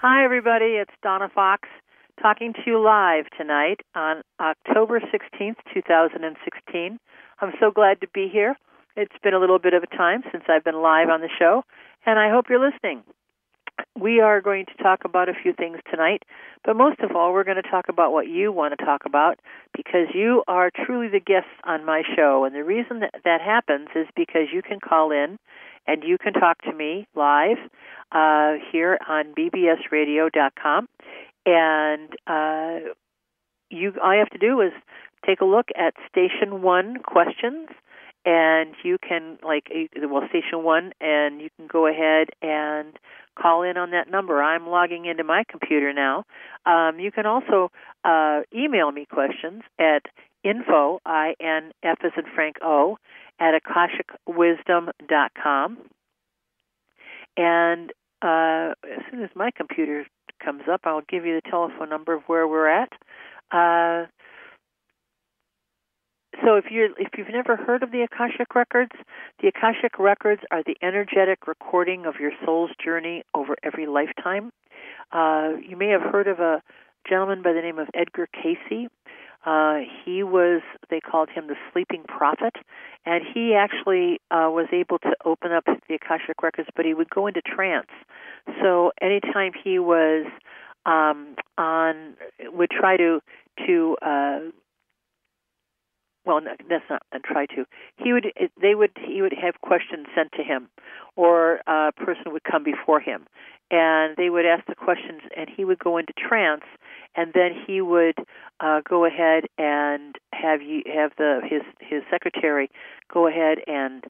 Hi, everybody. It's Donna Fox talking to you live tonight on October 16th, 2016. I'm so glad to be here. It's been a little bit of a time since I've been live on the show, and I hope you're listening. We are going to talk about a few things tonight, but most of all, we're going to talk about what you want to talk about, because you are truly the guests on my show. And the reason that happens is because you can call in and you can talk to me live here on bbsradio.com. And all you have to do is take a look at Station 1 questions. And you can, Station 1, and you can go ahead and call in on that number. I'm logging into my computer now. You can also email me questions at info, I-N-F as in Frank O, at akashicwisdom.com. And as soon as my computer comes up, I'll give you the telephone number of where we're at. So if you've never heard of the Akashic Records are the energetic recording of your soul's journey over every lifetime. You may have heard of a gentleman by the name of Edgar Cayce. They called him the Sleeping Prophet, and he actually was able to open up the Akashic Records, but he would go into trance. So anytime he was He would have questions sent to him, or a person would come before him, and they would ask the questions, and he would go into trance, and then he would go ahead and have his secretary go ahead and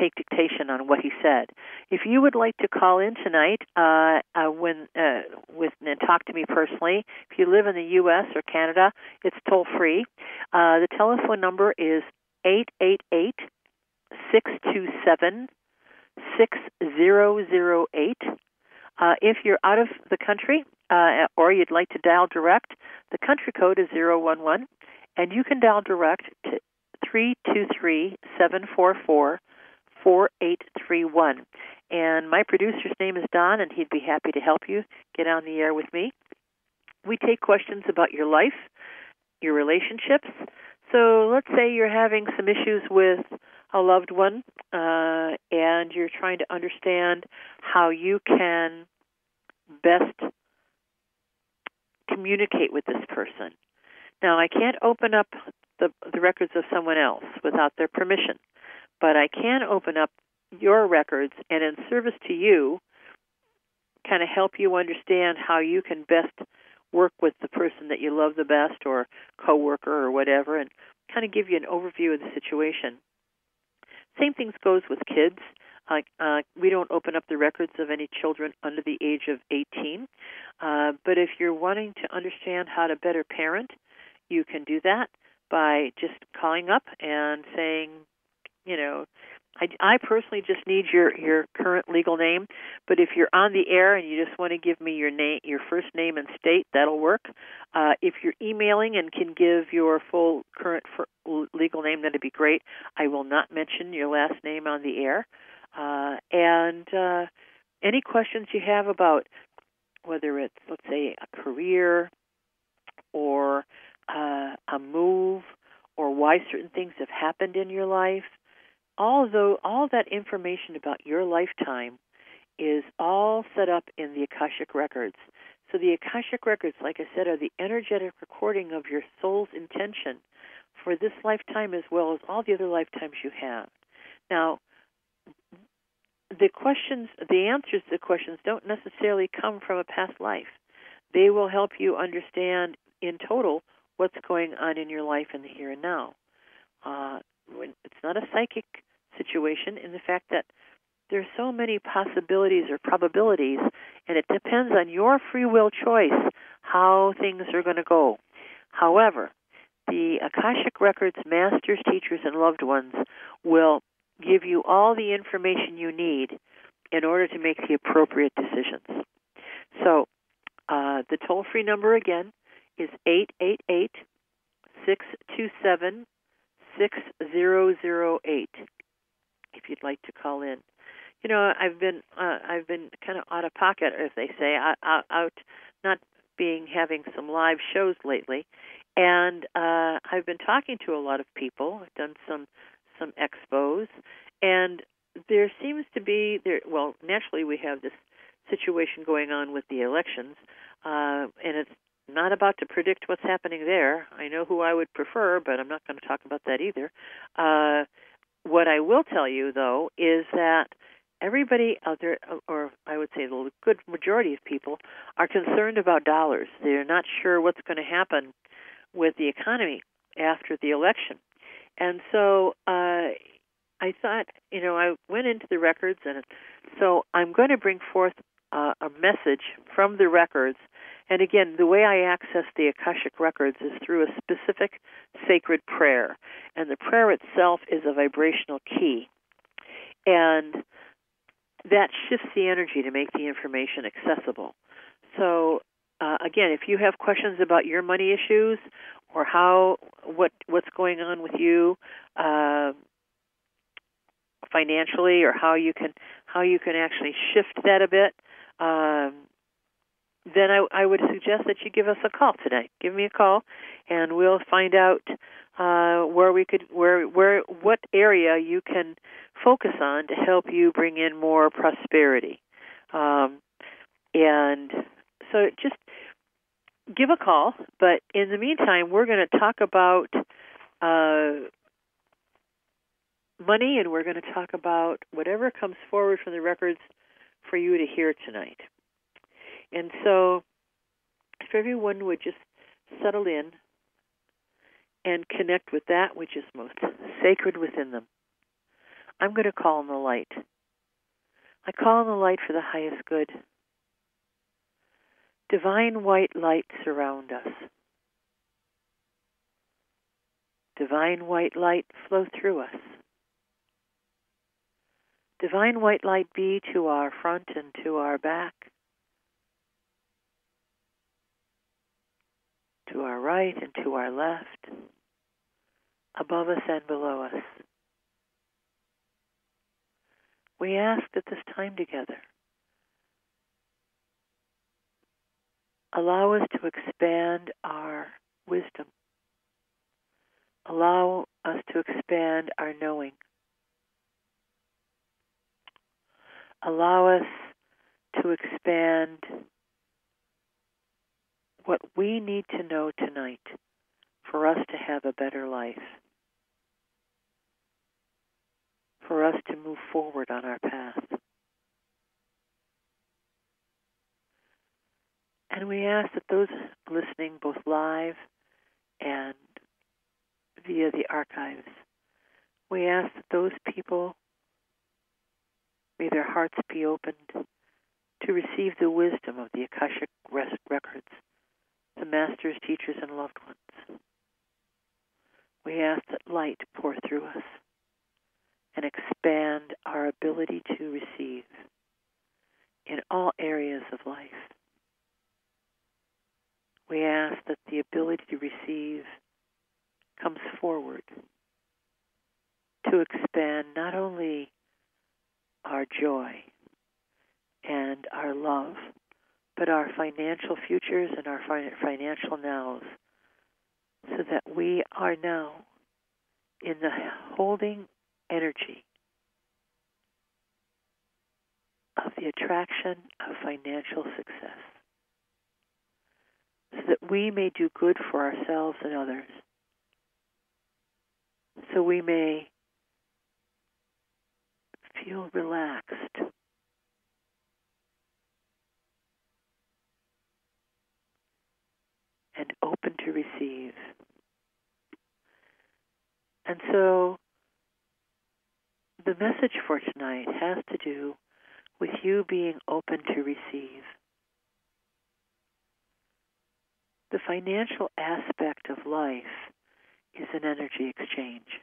take dictation on what he said. If you would like to call in tonight and talk to me personally, if you live in the U.S. or Canada, it's toll-free. The telephone number is 888-627-6008. If you're out of the country or you'd like to dial direct, the country code is 011, and you can dial direct to 323-744-4831. And my producer's name is Don, and he'd be happy to help you get on the air with me. We take questions about your life, your relationships. So let's say you're having some issues with a loved one, and you're trying to understand how you can best communicate with this person. Now, I can't open up the records of someone else without their permission, but I can open up your records and, in service to you, kind of help you understand how you can best work with the person that you love the best, or coworker or whatever, and kind of give you an overview of the situation. Same thing goes with kids. We don't open up the records of any children under the age of 18. But if you're wanting to understand how to better parent, you can do that by just calling up and saying, I personally just need your current legal name, but if you're on the air and you just want to give me your name, your first name and state, that'll work. If you're emailing and can give your full current legal name, that'd be great. I will not mention your last name on the air. And any questions you have about whether it's, let's say, a career or a move or why certain things have happened in your life, all that information about your lifetime is all set up in the Akashic Records. So the Akashic Records, like I said, are the energetic recording of your soul's intention for this lifetime as well as all the other lifetimes you have. Now, the answers to the questions don't necessarily come from a past life. They will help you understand in total what's going on in your life in the here and now. It's not a psychic situation in the fact that there's so many possibilities or probabilities, and it depends on your free will choice how things are going to go. However, the Akashic Records masters, teachers, and loved ones will give you all the information you need in order to make the appropriate decisions. So the toll-free number again is 888-627-6008. If you'd like to call in, you know, I've been kind of out of pocket, as they say, out not being having some live shows lately, and I've been talking to a lot of people. I've done some expos, and there seems to be there. Well, naturally, we have this situation going on with the elections, and it's not about to predict what's happening there. I know who I would prefer, but I'm not going to talk about that either. What I will tell you, though, is that everybody out there, or I would say the good majority of people, are concerned about dollars. They're not sure what's going to happen with the economy after the election. And so I thought, you know, I went into the records, and so I'm going to bring forth a message from the records. And again, the way I access the Akashic Records is through a specific sacred prayer. And the prayer itself is a vibrational key. And that shifts the energy to make the information accessible. So, again, if you have questions about your money issues or what's going on with you financially, or how you can actually shift that a bit, then I would suggest that you give us a call today. Give me a call, and we'll find out what area you can focus on to help you bring in more prosperity. And so, just give a call. But in the meantime, we're going to talk about money, and we're going to talk about whatever comes forward from the records for you to hear tonight. And so if everyone would just settle in and connect with that which is most sacred within them. I'm going to call on the light. I call on the light for the highest good. Divine white light surround us. Divine white light flow through us. Divine white light be to our front and to our back, to our right and to our left, above us and below us. We ask that this time together allow us to expand our wisdom, allow us to expand our knowing, allow us to expand what we need to know tonight for us to have a better life, for us to move forward on our path. And we ask that those listening both live and via the archives, we ask that those people, may their hearts be opened to receive the wisdom of the Akashic Records, the masters, teachers, and loved ones. We ask that light pour through us and expand our ability to receive in all areas of life. We ask that the ability to receive comes forward to expand not only our joy and our love, but our financial futures and our financial nows, so that we are now in the holding energy of the attraction of financial success, so that we may do good for ourselves and others, so we may feel relaxed, and open to receive. And so the message for tonight has to do with you being open to receive. The financial aspect of life is an energy exchange.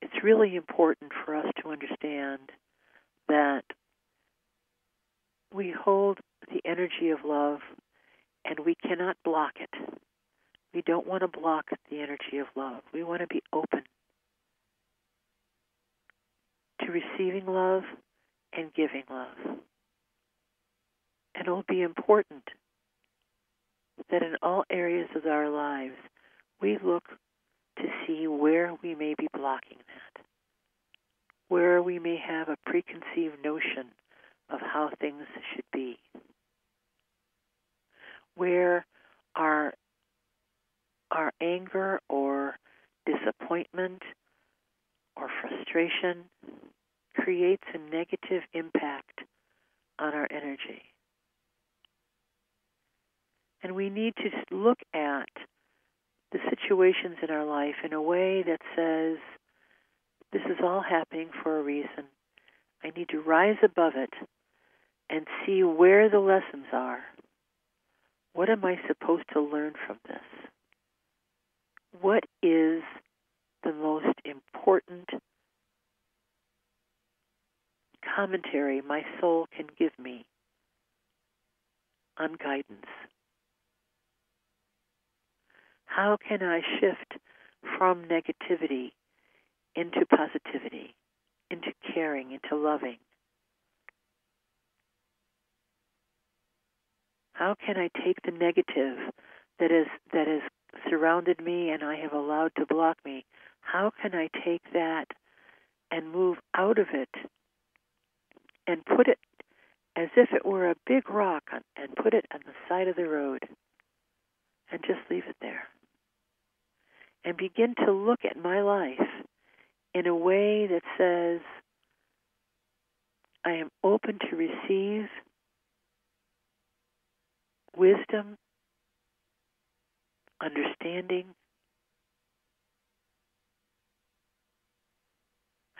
It's really important for us to understand that we hold the energy of love, and we cannot block it. We don't want to block the energy of love. We want to be open to receiving love and giving love. And it will be important that in all areas of our lives, we look to see where we may be blocking that, where we may have a preconceived notion of how things should be, where our anger or disappointment or frustration creates a negative impact on our energy. And we need to look at the situations in our life in a way that says, this is all happening for a reason. I need to rise above it and see where the lessons are. What am I supposed to learn from this? What is the most important commentary my soul can give me on guidance? How can I shift from negativity into positivity, into caring, into loving? How can I take the negative that has surrounded me and I have allowed to block me? How can I take that and move out of it and put it as if it were a big rock and put it on the side of the road and just leave it there? And begin to look at my life in a way that says, I am open to receive wisdom, understanding.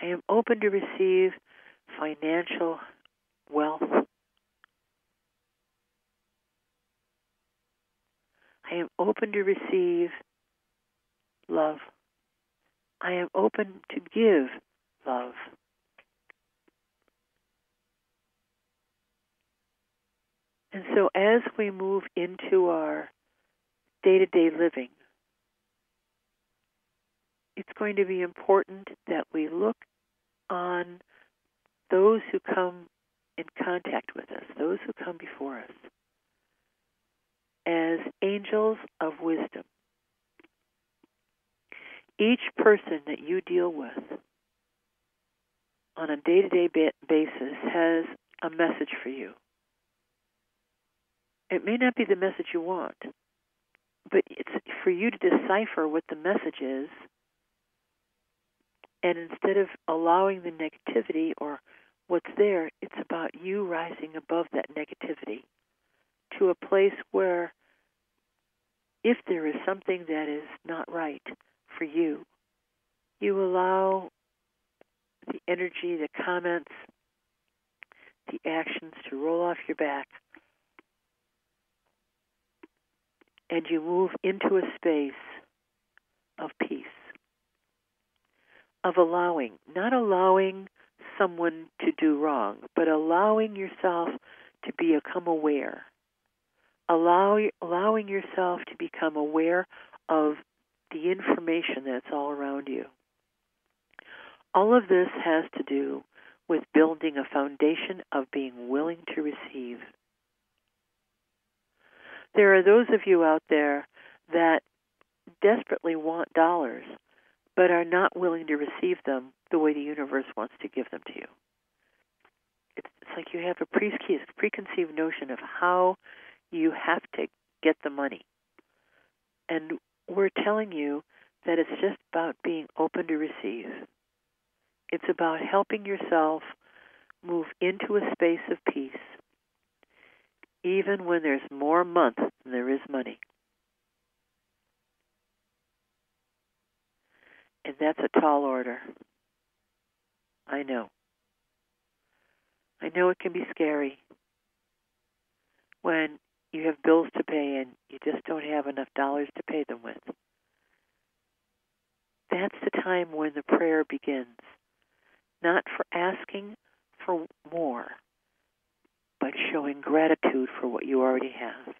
I am open to receive financial wealth. I am open to receive love. I am open to give love. And so as we move into our day-to-day living, it's going to be important that we look on those who come in contact with us, those who come before us, as angels of wisdom. Each person that you deal with on a day-to-day basis has a message for you. It may not be the message you want, but it's for you to decipher what the message is, and instead of allowing the negativity or what's there, it's about you rising above that negativity to a place where if there is something that is not right for you, you allow the energy, the comments, the actions to roll off your back, and you move into a space of peace, of allowing, not allowing someone to do wrong, but allowing yourself to become aware, allowing yourself to become aware of the information that's all around you. All of this has to do with building a foundation of being willing to receive. There are those of you out there that desperately want dollars, but are not willing to receive them the way the universe wants to give them to you. It's like you have a preconceived notion of how you have to get the money. And we're telling you that it's just about being open to receive. It's about helping yourself move into a space of peace, even when there's more month than there is money. And that's a tall order. I know. I know it can be scary when you have bills to pay and you just don't have enough dollars to pay them with. That's the time when the prayer begins. Not for asking for more, but showing gratitude for what you already have.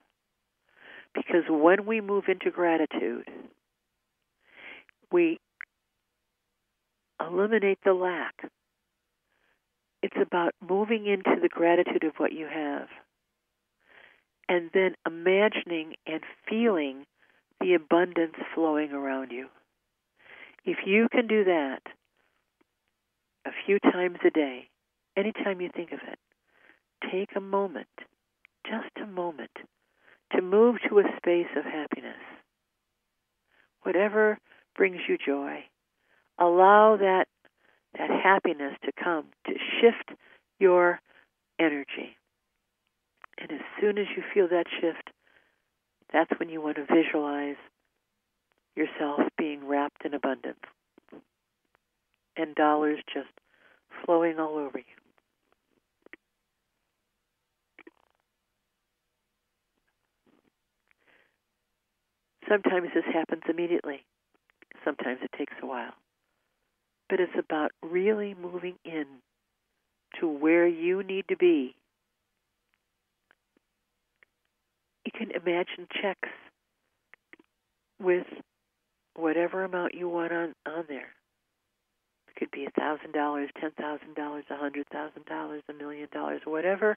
Because when we move into gratitude, we eliminate the lack about moving into the gratitude of what you have and then imagining and feeling the abundance flowing around you. If you can do that a few times a day, anytime you think of it, take a moment, just a moment, to move to a space of happiness. Whatever brings you joy, allow that happiness to come, to shift your energy. And as soon as you feel that shift, that's when you want to visualize yourself being wrapped in abundance and dollars just flowing all over you. Sometimes this happens immediately. Sometimes it takes a while. But it's about really moving in to where you need to be. You can imagine checks with whatever amount you want on there. It could be $1,000, $10,000, $100,000, $1 million, whatever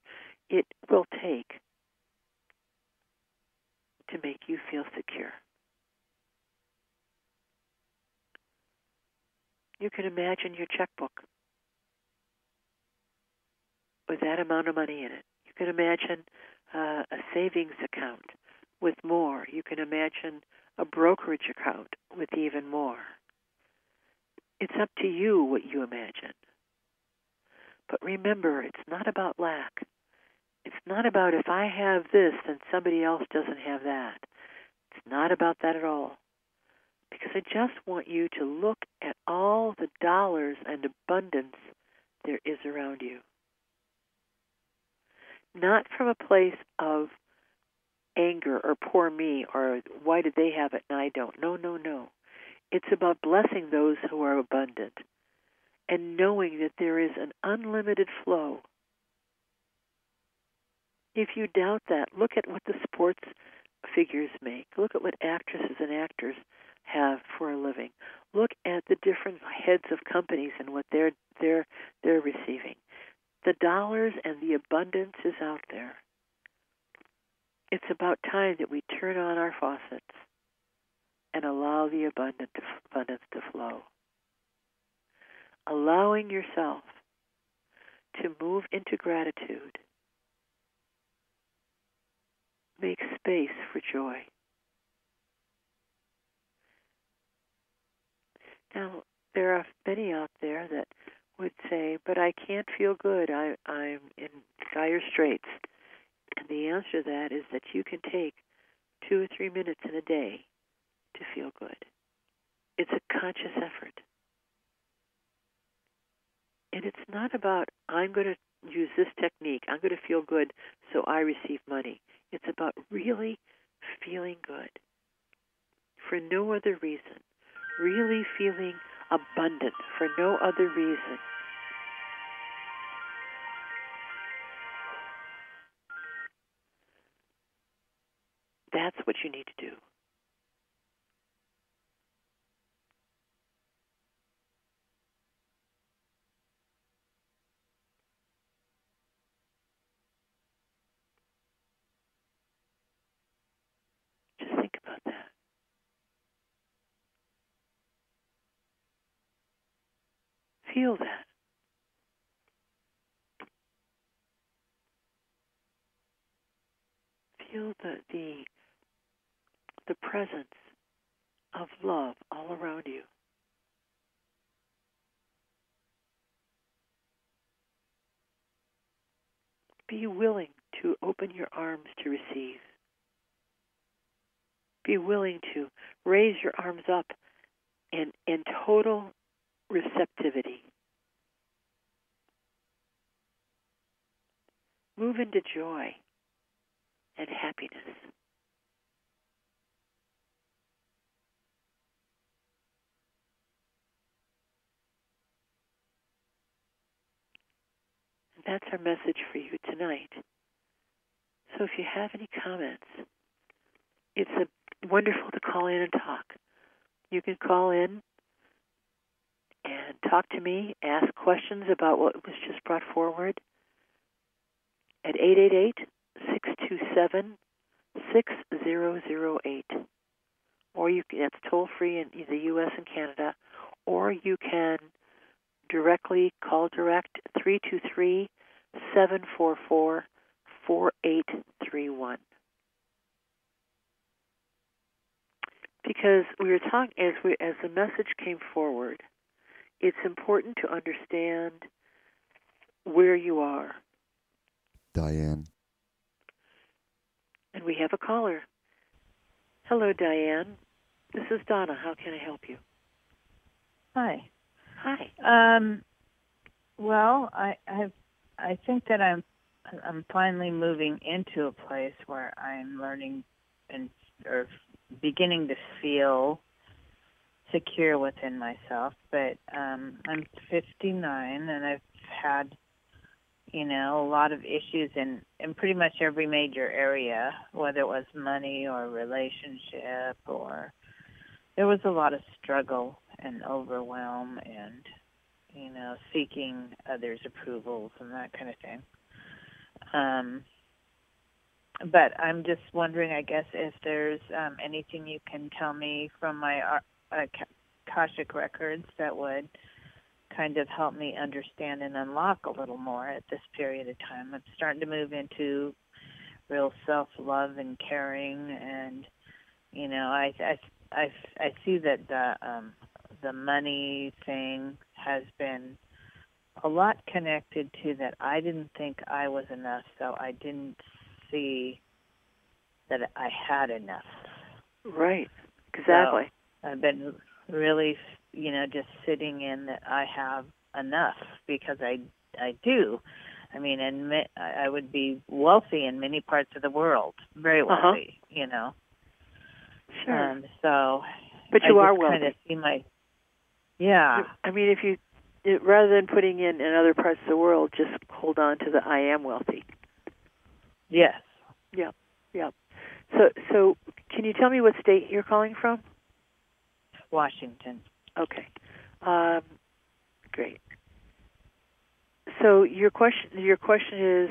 it will take to make you feel secure. You can imagine your checkbook with that amount of money in it. You can imagine a savings account with more. You can imagine a brokerage account with even more. It's up to you what you imagine. But remember, it's not about lack. It's not about if I have this, then somebody else doesn't have that. It's not about that at all. Because I just want you to look at all the dollars and abundance there is around you. Not from a place of anger or poor me or why did they have it and I don't. No. It's about blessing those who are abundant and knowing that there is an unlimited flow. If you doubt that, look at what the sports figures make. Look at what actresses and actors have for a living. Look at the different heads of companies and what they're receiving. The dollars and the abundance is out there. It's about time that we turn on our faucets and allow the abundance to flow. Allowing yourself to move into gratitude. Make space for joy. Now, there are many out there that would say, but I can't feel good. I'm in dire straits. And the answer to that is that you can take 2 or 3 minutes in a day to feel good. It's a conscious effort. And it's not about, I'm going to use this technique. I'm going to feel good so I receive money. It's about really feeling good for no other reason, really feeling abundant for no other reason. That's what you need to do. Feel that. Feel the presence of love all around you. Be willing to open your arms to receive. Be willing to raise your arms up in total receptivity. Move into joy and happiness. And that's our message for you tonight. So if you have any comments, it's wonderful to call in and talk. You can call in and talk to me, ask questions about what was just brought forward at 888-627-6008. Or that's toll-free in the U.S. and Canada. Or you can directly call direct 323-744-4831. Because we were talking as the message came forward, it's important to understand where you are. Diane. And we have a caller. Hello, Diane. This is Donna. How can I help you? Hi. Hi. Well, I think that I'm finally moving into a place where I'm learning or beginning to feel secure within myself, but I'm 59 and I've had, a lot of issues in pretty much every major area, whether it was money or relationship, or there was a lot of struggle and overwhelm and, seeking others' approvals and that kind of thing. But I'm just wondering, I guess, if there's anything you can tell me from my Akashic Records that would kind of help me understand and unlock a little more at this period of time. I'm starting to move into real self-love and caring, and, I see that the money thing has been a lot connected to that I didn't think I was enough, so I didn't see that I had enough. Right, exactly. So I've been really, just sitting in that I have enough, because I do. I mean, I would be wealthy in many parts of the world, very wealthy, uh-huh. Sure. But you are wealthy. Kind of see yeah. I mean, if you, rather than putting in other parts of the world, just hold on to the I am wealthy. Yes. Yeah. Yeah. So can you tell me what state you're calling from? Washington. Okay. Great. So your question is.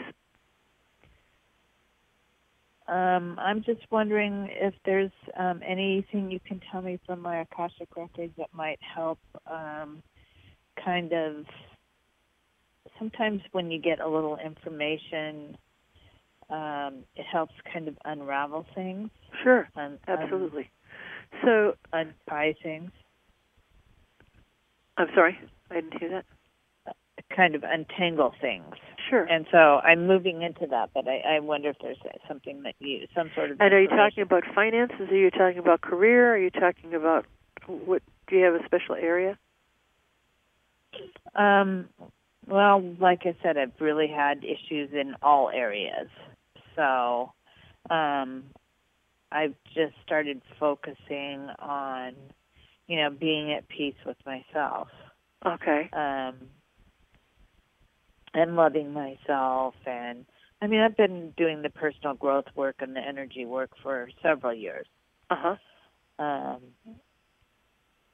I'm just wondering if there's anything you can tell me from my Akashic Records that might help kind of, sometimes when you get a little information, it helps kind of unravel things. Sure, absolutely. So untie things. I'm sorry, I didn't hear that. Kind of untangle things. Sure. And so I'm moving into that, but I wonder if there's something that you, some sort of... And are you talking about finances? Are you talking about career? Are you talking about what? Do you have a special area? Well, like I said, I've really had issues in all areas. So I've just started focusing on, being at peace with myself. Okay. And loving myself, and I mean, I've been doing the personal growth work and the energy work for several years. Uh huh.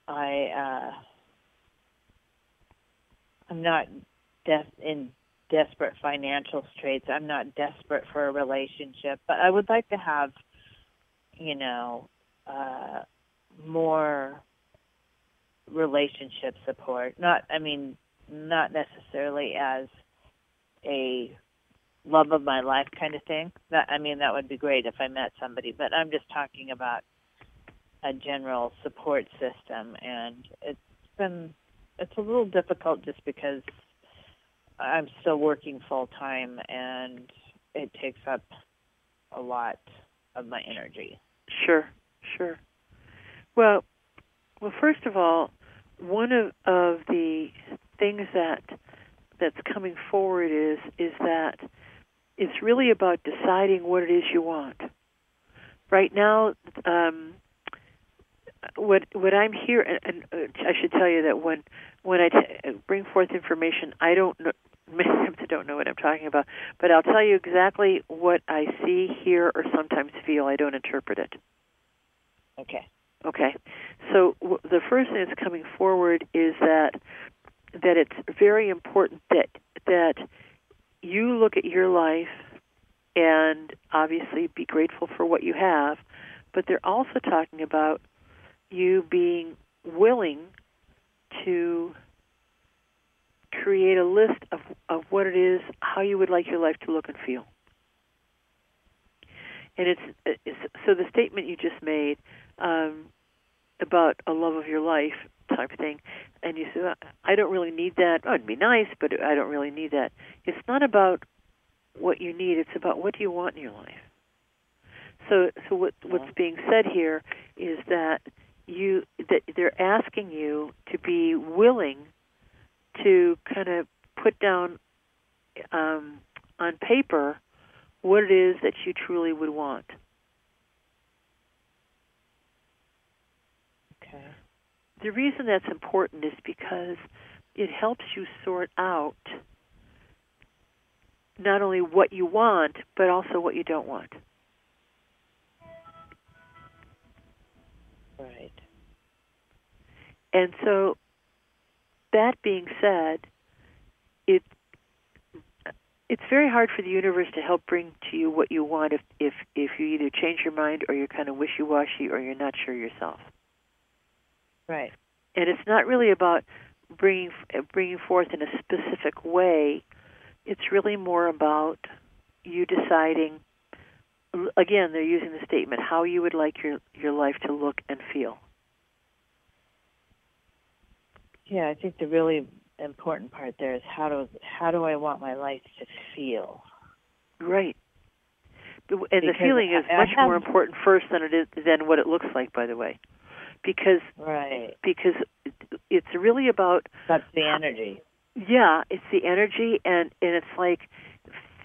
I'm not in desperate financial straits. I'm not desperate for a relationship, but I would like to have, more relationship support. Not necessarily as a love of my life kind of thing. That would be great if I met somebody, but I'm just talking about a general support system, and it's a little difficult just because I'm still working full time and it takes up a lot of my energy. Sure. Well, first of all, one of the things that's coming forward is that it's really about deciding what it is you want. Right now, what I'm here, and I should tell you that when I bring forth information, I don't know, many times I don't know what I'm talking about, but I'll tell you exactly what I see, hear, or sometimes feel. I don't interpret it. Okay. Okay. So the first thing that's coming forward is that it's very important that you look at your life and obviously be grateful for what you have, but they're also talking about you being willing to create a list of what it is, how you would like your life to look and feel. And it's so the statement you just made about a love of your life type thing, and you say, I don't really need that. Oh, it'd be nice, but I don't really need that. It's not about what you need. It's about what do you want in your life. So what's being said here is that they're asking you to be willing to kind of put down on paper what it is that you truly would want. Okay. The reason that's important is because it helps you sort out not only what you want, but also what you don't want. Right. And so, that being said, it's very hard for the universe to help bring to you what you want if you either change your mind or you're kind of wishy-washy or you're not sure yourself. Right. And it's not really about bringing forth in a specific way. It's really more about you deciding, again, they're using the statement, how you would like your life to look and feel. Yeah, I think the really important part there is how do I want my life to feel? Right. And because the feeling is much more important first than what it looks like, by the way. Because it's really about... That's the energy. Yeah, it's the energy, and it's like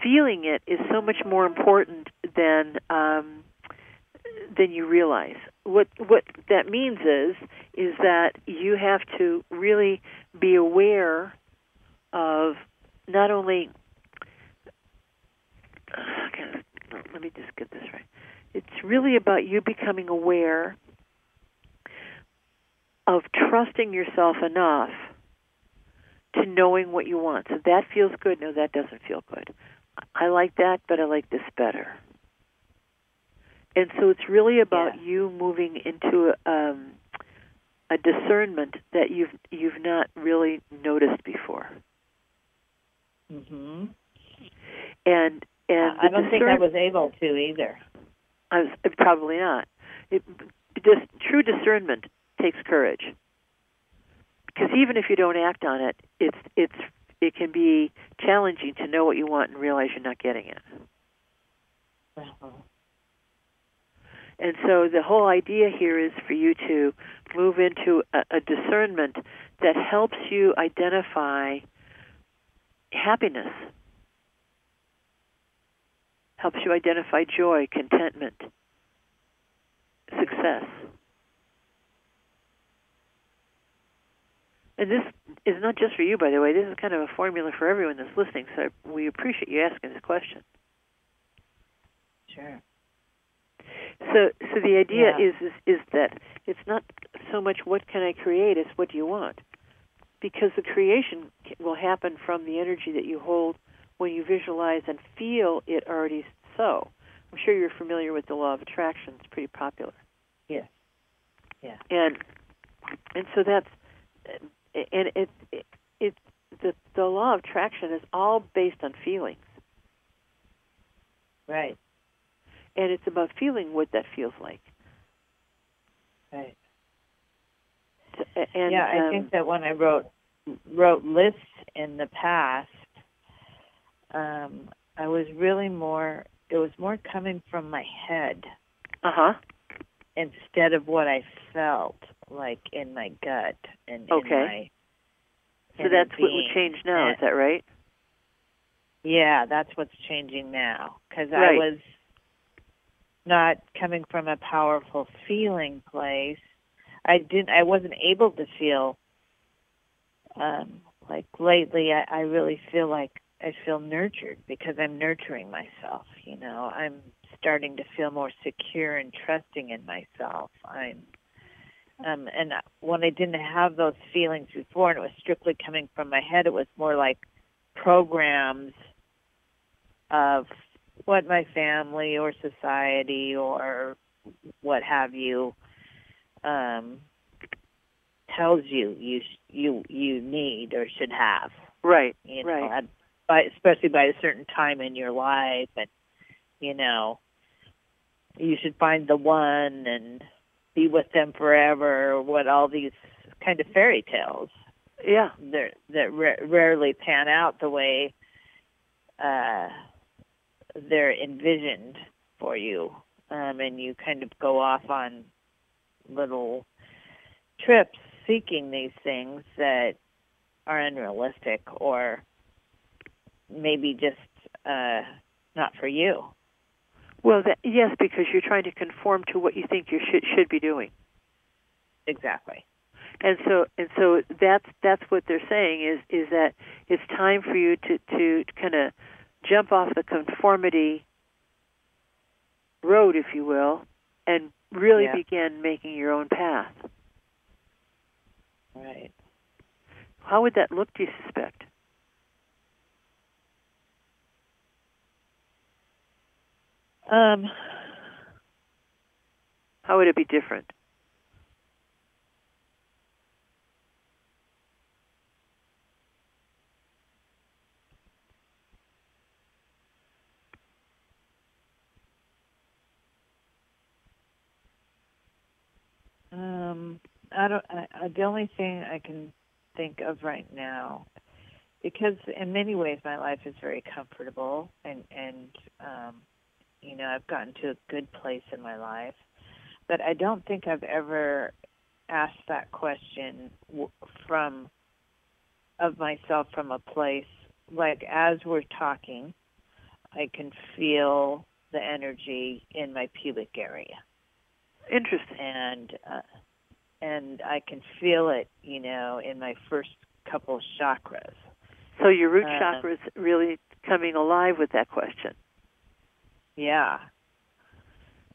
feeling it is so much more important than you realize. What that means is that you have to really be aware of not only... Okay, let me just get this right. It's really about you becoming aware of trusting yourself enough to knowing what you want. So that feels good. No, that doesn't feel good. I like that, but I like this better. And so it's really about you moving into a discernment that you've not really noticed before. Mhm. And I don't think I was able to either. Probably not. This true discernment takes courage. Because even if you don't act on it, it can be challenging to know what you want and realize you're not getting it. Uh-huh. And so the whole idea here is for you to move into a discernment that helps you identify happiness, helps you identify joy, contentment, success. And this is not just for you, by the way. This is kind of a formula for everyone that's listening, so we appreciate you asking this question. Sure. So the idea is that it's not so much what can I create, it's what do you want. Because the creation will happen from the energy that you hold when you visualize and feel it already so. I'm sure you're familiar with the law of attraction. It's pretty popular. Yes. Yeah. And so that's... And the law of attraction is all based on feelings. Right. And it's about feeling what that feels like. Right. And, I think that when I wrote lists in the past, it was more coming from my head. Uh-huh. Instead of what I felt. Like in my gut and so that's what would change now, is that right? Yeah, that's what's changing now, because I was not coming from a powerful feeling place. I wasn't able to feel. Like lately, I really feel like I feel nurtured because I'm nurturing myself. You know, I'm starting to feel more secure and trusting in myself. I'm And when I didn't have those feelings before and it was strictly coming from my head, it was more like programs of what my family or society or what have you tells you you need or should have. Right, you know, right. Especially by a certain time in your life, and, you know, you should find the one and be with them forever, or what, all these kind of fairy tales. Yeah. That rarely pan out the way they're envisioned for you. And you kind of go off on little trips seeking these things that are unrealistic or maybe just not for you. Well, yes, because you're trying to conform to what you think you should be doing. Exactly. And so that's what they're saying is that it's time for you to kind of jump off the conformity road, if you will, and really begin making your own path. Right. How would that look, do you suspect? How would it be different? The only thing I can think of right now, because in many ways my life is very comfortable and you know, I've gotten to a good place in my life, but I don't think I've ever asked that question of myself from a place, like as we're talking, I can feel the energy in my pubic area. Interesting. And I can feel it, you know, in my first couple chakras. So your root chakra is really coming alive with that question. Yeah.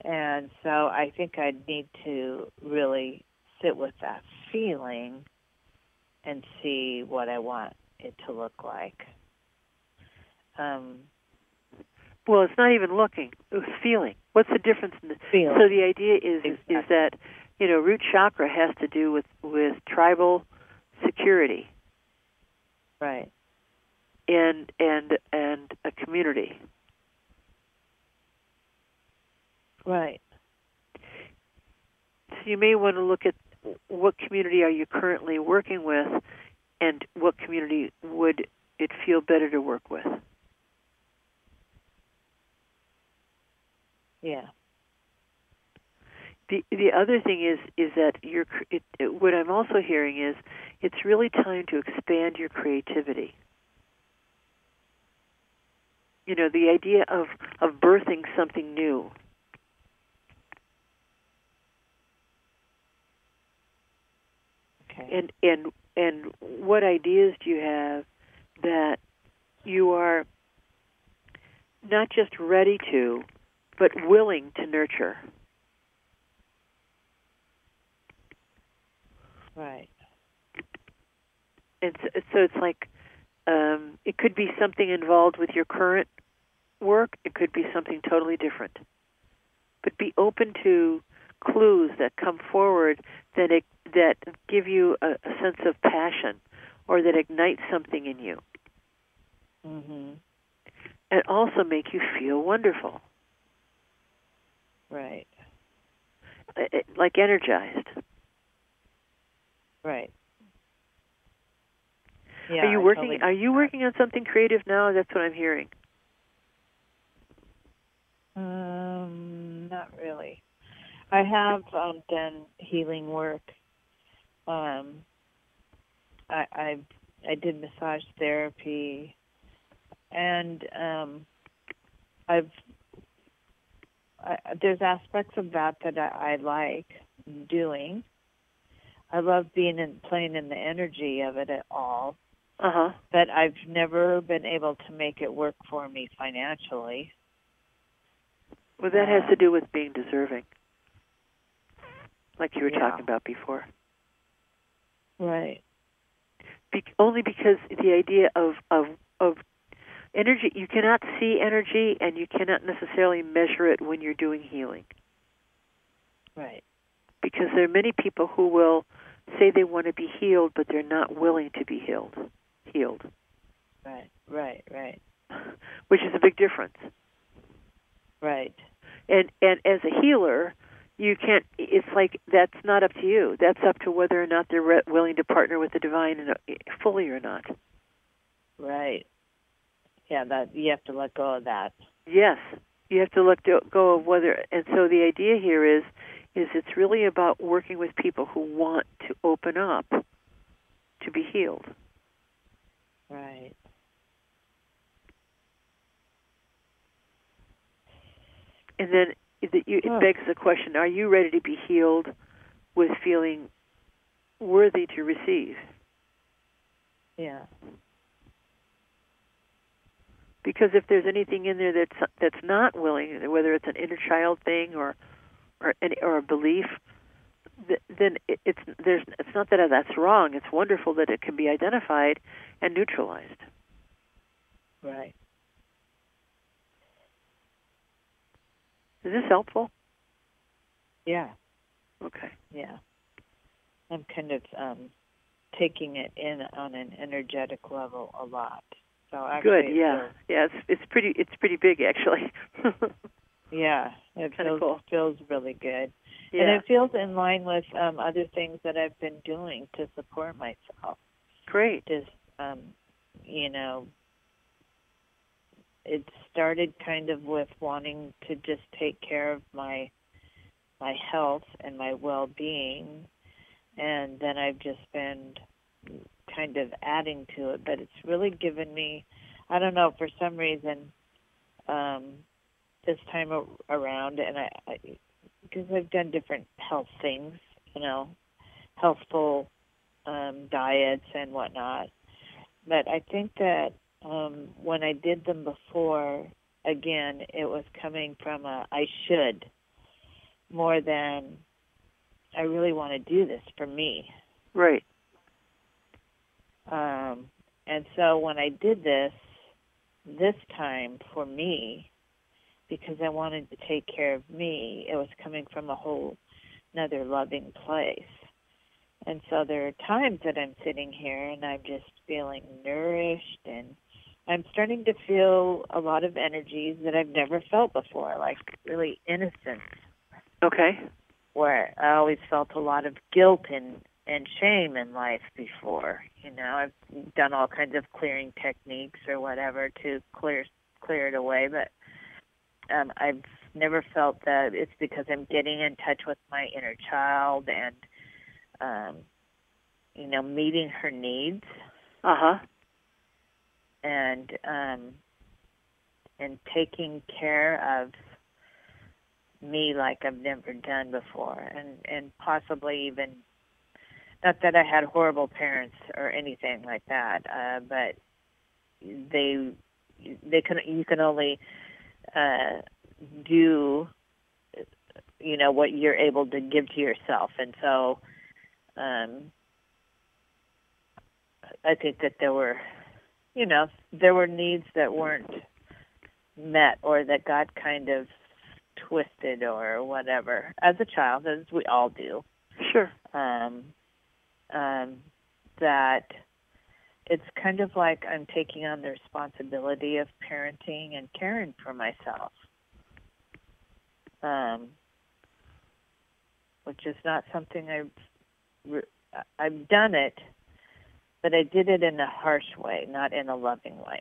And so I think I need to really sit with that feeling and see what I want it to look like. Well, it's not even looking. It's feeling. What's the difference? Feeling. So the idea is that, you know, root chakra has to do with tribal security. Right. And a community. Right. So you may want to look at what community are you currently working with and what community would it feel better to work with. Yeah. The other thing is that what I'm also hearing is it's really time to expand your creativity. You know, the idea of birthing something new. Okay. And what ideas do you have that you are not just ready to, but willing to nurture? Right. And so it's like it could be something involved with your current work. It could be something totally different. But be open to clues that come forward that give you a sense of passion or that ignite something in you. Mm-hmm. And also make you feel wonderful. Right. Like energized. Right. Yeah, are you working on something creative now? That's what I'm hearing. Not really. I have done healing work. I did massage therapy, and there's aspects of that I like doing. I love playing in the energy of it at all. Uh-huh. But I've never been able to make it work for me financially. Well, that has to do with being deserving. like you were talking about before. Right. Only because the idea of energy, you cannot see energy, and you cannot necessarily measure it when you're doing healing. Right. Because there are many people who will say they want to be healed, but they're not willing to be healed. Right. Which is a big difference. Right. And as a healer, you can't, it's like that's not up to you. That's up to whether or not they're willing to partner with the divine fully or not. Right. Yeah, that you have to let go of that. Yes, you have to let go of whether, and so the idea here is it's really about working with people who want to open up to be healed. Right. And then it begs the question, are you ready to be healed with feeling worthy to receive? Yeah. Because if there's anything in there that's not willing, whether it's an inner child thing or a belief, then it's not that that's wrong. It's wonderful that it can be identified and neutralized. Right. Is this helpful? Yeah. Okay. Yeah. I'm kind of taking it in on an energetic level a lot. So actually, good. Yeah. Yeah. It's pretty big actually. Yeah. It feels really good. Yeah. And it feels in line with other things that I've been doing to support myself. Great. Just it started kind of with wanting to just take care of my health and my well-being, and then I've just been kind of adding to it. But it's really given me, I don't know, for some reason, this time around, and because I've done different health things, healthful diets and whatnot. But I think that when I did them before, again, it was coming from I should, more than I really want to do this for me. Right. And so when I did this time for me, because I wanted to take care of me, it was coming from a whole another loving place. And so there are times that I'm sitting here and I'm just feeling nourished, and I'm starting to feel a lot of energies that I've never felt before, like really innocent. Okay. Where I always felt a lot of guilt and shame in life before. I've done all kinds of clearing techniques or whatever to clear it away, but I've never felt that. It's because I'm getting in touch with my inner child and, meeting her needs. Uh-huh. And taking care of me like I've never done before, and possibly even, not that I had horrible parents or anything like that, but you can only do, what you're able to give to yourself. And so I think that there were needs that weren't met, or that got kind of twisted or whatever as a child, as we all do. Sure. That it's kind of like I'm taking on the responsibility of parenting and caring for myself, which is not something I've done it, but I did it in a harsh way, not in a loving way.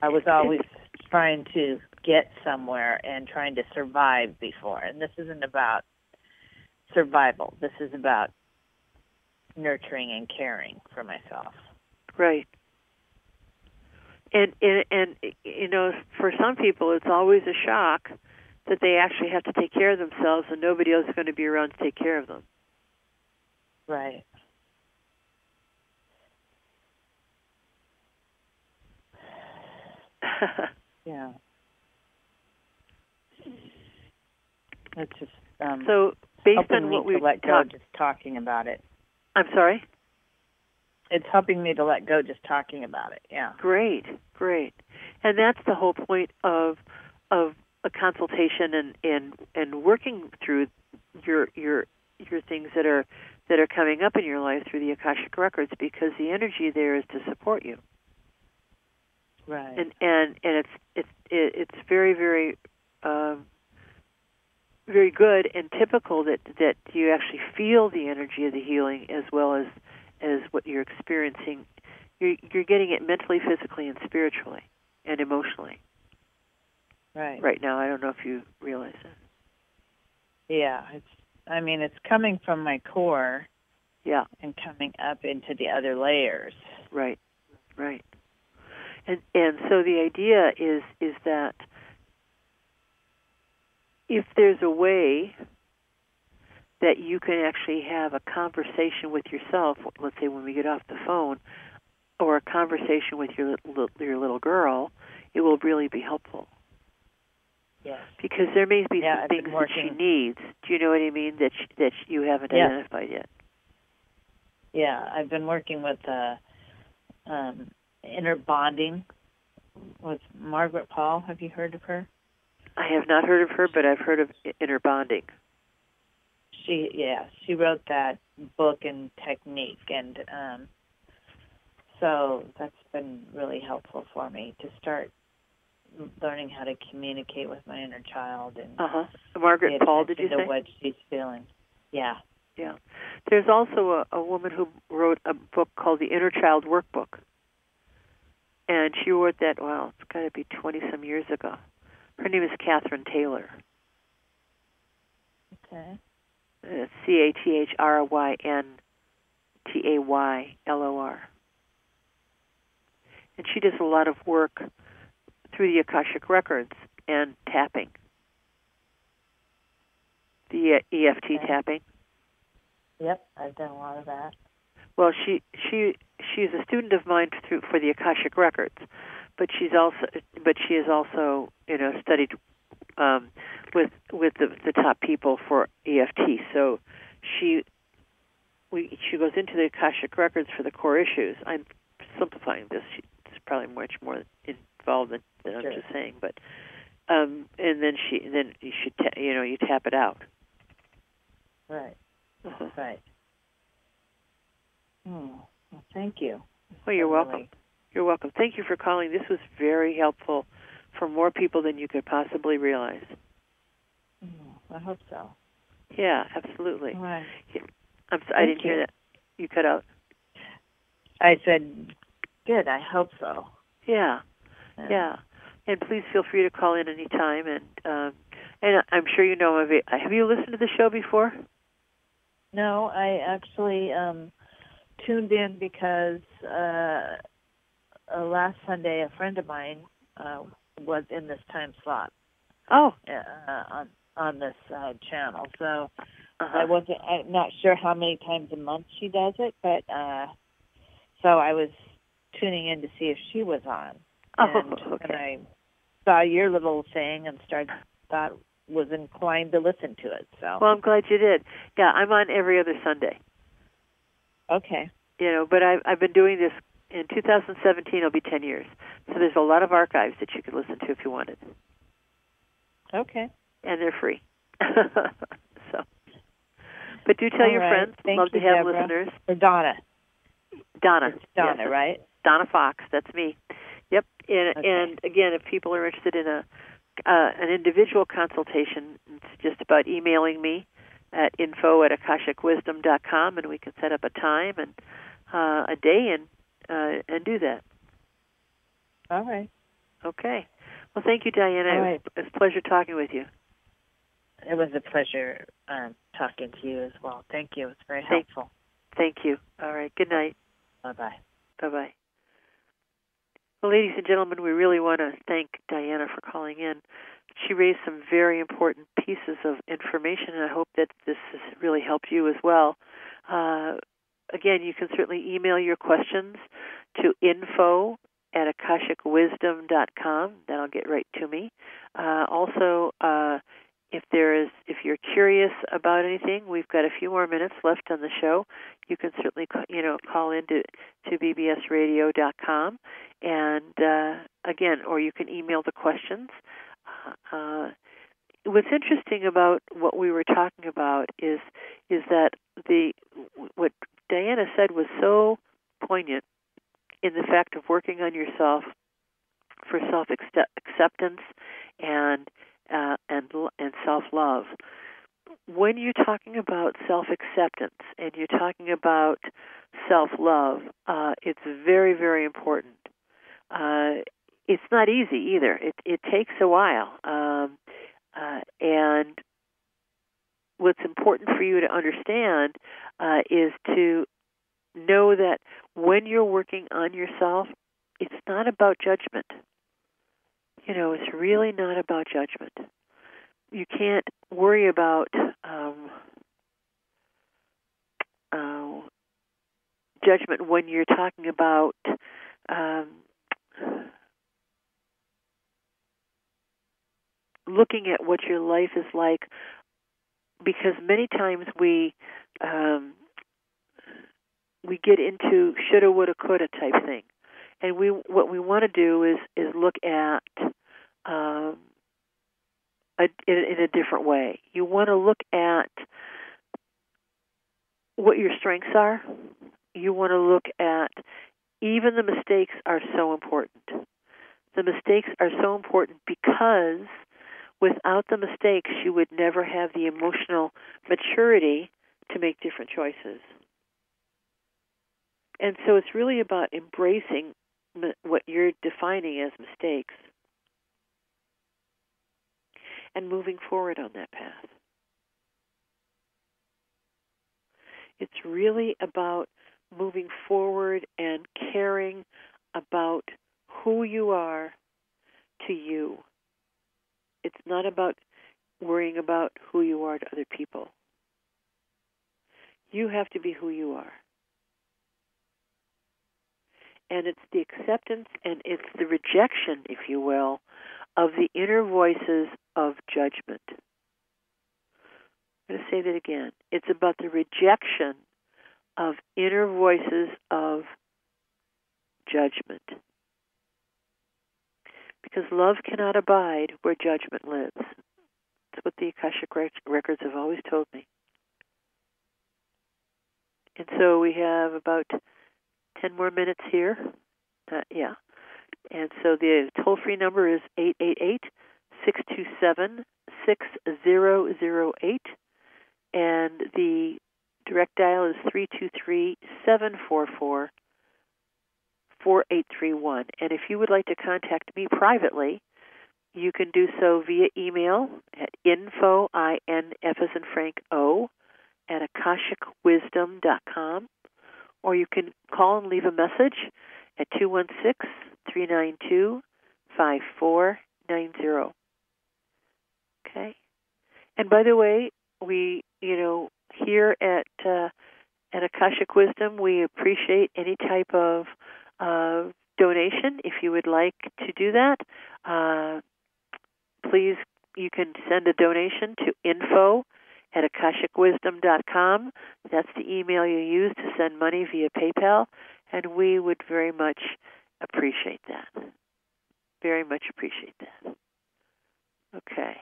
I was always trying to get somewhere and trying to survive before, and this isn't about survival. This is about nurturing and caring for myself. Right. And for some people, it's always a shock that they actually have to take care of themselves, and nobody else is going to be around to take care of them. Right. Yeah. It's just so based on what we let go just talking about it. I'm sorry? It's helping me to let go just talking about it, yeah. Great, great. And that's the whole point of a consultation and working through your things that are coming up in your life through the Akashic Records, because the energy there is to support you. Right. And it's very, very very good and typical that you actually feel the energy of the healing as well as what you're experiencing. You're getting it mentally, physically, and spiritually and emotionally. Right now, I don't know if you realize that. Yeah, it's coming from my core. Yeah, and coming up into the other layers. Right. And so the idea is that if there's a way that you can actually have a conversation with yourself, let's say when we get off the phone, or a conversation with your little girl, it will really be helpful. Yes. Because there may be some things that she needs. Do you know what I mean? That you haven't identified yet. Yeah, I've been working with Inner Bonding with Margaret Paul. Have you heard of her? I have not heard of her, but I've heard of Inner Bonding. She wrote that book and technique, and so that's been really helpful for me to start learning how to communicate with my inner child. And Margaret Paul, did you say? What she's feeling. Yeah. Yeah. There's also a woman who wrote a book called The Inner Child Workbook, and she wrote that, it's got to be 20-some years ago. Her name is Cathryn Taylor. Okay. Cathryn Taylor. And she does a lot of work through the Akashic Records and tapping, the EFT tapping. Yep, I've done a lot of that. Well, she's a student of mine for the Akashic Records, but she is also studied with the top people for EFT. So she goes into the Akashic Records for the core issues. I'm simplifying this. It's probably much more involved than I'm just saying, but and then you tap it out. Right. Uh-huh. Right. Well, thank you. Well, you're welcome. You're welcome. Thank you for calling. This was very helpful for more people than you could possibly realize. I hope so. Yeah, absolutely. Right. I didn't hear that. You cut out. I said, good, I hope so. Yeah. And please feel free to call in any time. And I'm sure you know of it. Have you listened to the show before? No, I actually tuned in because last Sunday a friend of mine was in this time slot. Oh, on this channel. So I'm not sure how many times a month she does it, but so I was tuning in to see if she was on. And I saw your little thing and was inclined to listen to it. So. Well, I'm glad you did. Yeah, I'm on every other Sunday. Okay. But I've been doing this. In 2017, it'll be 10 years. So there's a lot of archives that you could listen to if you wanted. Okay. And they're free. So, but do tell your friends. Love to have listeners. Or Donna. It's Donna, yes, right? Donna Fox. That's me. Yep. And again, if people are interested in an individual consultation, it's just about emailing me at info@akashicwisdom.com, and we can set up a time and a day and do that. All right. Okay. Well, thank you, Diana. Right. It was a pleasure talking with you. It was a pleasure talking to you as well. Thank you. It was very helpful. Thank you. All right. Good night. Bye-bye. Bye-bye. Well, ladies and gentlemen, we really want to thank Diana for calling in. She raised some very important pieces of information, and I hope that this has really helped you as well. Again, you can certainly email your questions to info@akashicwisdom.com. That'll get right to me. Also, If you're curious about anything, we've got a few more minutes left on the show. You can certainly, call in to bbsradio.com, and again, or you can email the questions. What's interesting about what we were talking about is that what Diana said was so poignant in the fact of working on yourself for self-acceptance and self-love. When you're talking about self-acceptance and you're talking about self-love, it's very, very important. It's not easy either. It takes a while. And what's important for you to understand is to know that when you're working on yourself, it's not about judgment. It's really not about judgment. You can't worry about judgment when you're talking about looking at what your life is like, because many times we get into shoulda, woulda, coulda type thing. And what we want to do is look at in a different way. You want to look at what your strengths are. You want to look at even the mistakes are so important. The mistakes are so important because without the mistakes, you would never have the emotional maturity to make different choices. And so it's really about embracing what you're defining as mistakes and moving forward on that path. It's really about moving forward and caring about who you are to you. It's not about worrying about who you are to other people. You have to be who you are. And it's the acceptance and it's the rejection, if you will, of the inner voices of judgment. I'm going to say that again. It's about the rejection of inner voices of judgment. Because love cannot abide where judgment lives. That's what the Akashic Records have always told me. And so we have about 10 more minutes here. And so the toll-free number is 888-627-6008. And the direct dial is 323-744-4831. And if you would like to contact me privately, you can do so via email at info, I-N-F as in Frank O, at akashicwisdom.com. Or you can call and leave a message at 216-392-5490. Okay? And by the way, we, here at Akashic Wisdom, we appreciate any type of donation. If you would like to do that, please, you can send a donation to info@akashicwisdom.com. That's the email you use to send money via PayPal, and we would very much appreciate that. Very much appreciate that. Okay.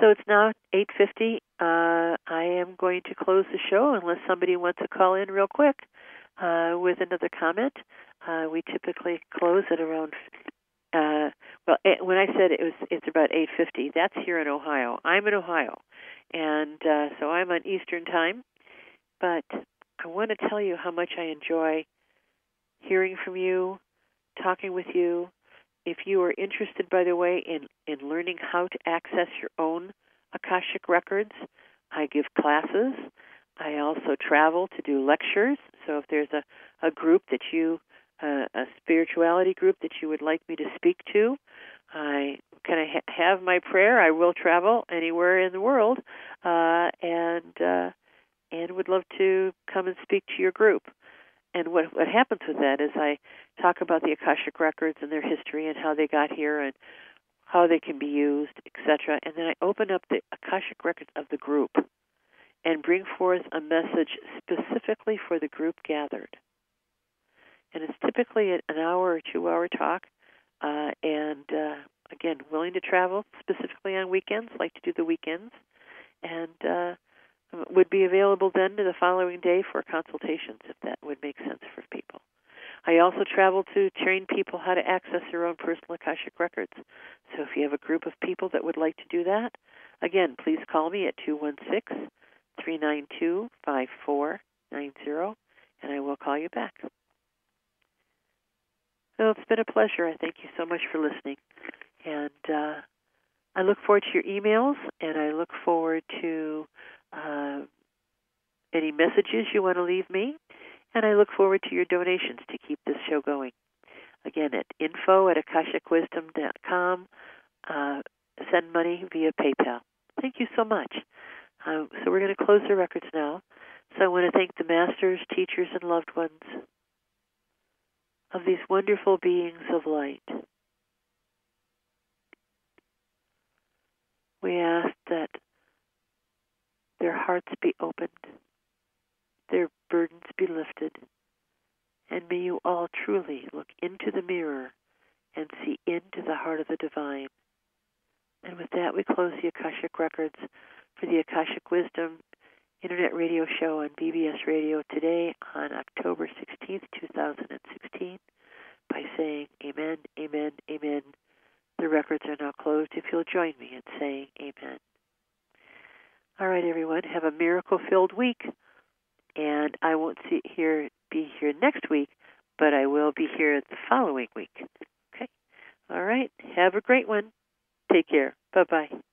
So it's now 8:50. I am going to close the show unless somebody wants to call in real quick with another comment. We typically close at around when I said it's about 8:50, that's here in Ohio. I'm in Ohio, and so I'm on Eastern Time. But I want to tell you how much I enjoy hearing from you, talking with you. If you are interested, by the way, in learning how to access your own Akashic Records, I give classes. I also travel to do lectures. So if there's a group that you a spirituality group that you would like me to speak to, I kind of have my prayer. I will travel anywhere in the world, and would love to come and speak to your group. And what happens with that is I talk about the Akashic Records and their history and how they got here and how they can be used, etc. And then I open up the Akashic Records of the group and bring forth a message specifically for the group gathered. And it's typically an hour or 2 hour talk, again, willing to travel, specifically on weekends, like to do the weekends, and would be available then to the following day for consultations, if that would make sense for people. I also travel to train people how to access their own personal Akashic Records. So if you have a group of people that would like to do that, again, please call me at 216-392-5490, and I will call you back. Well, it's been a pleasure. I thank you so much for listening. And I look forward to your emails, and I look forward to any messages you want to leave me. And I look forward to your donations to keep this show going. Again, at info@akashicwisdom.com, send money via PayPal. Thank you so much. So we're going to close the records now. So I want to thank the masters, teachers, and loved ones of these wonderful beings of light. We ask that their hearts be opened, their burdens be lifted, and may you all truly look into the mirror and see into the heart of the divine. And with that, we close the Akashic Records for the Akashic Wisdom Internet Radio Show on BBS Radio today on October 16th, 2016, by saying, Amen, Amen, Amen. The records are now closed. If you'll join me in saying Amen. All right, everyone, have a miracle-filled week. And I won't be here next week, but I will be here the following week. Okay? All right. Have a great one. Take care. Bye-bye.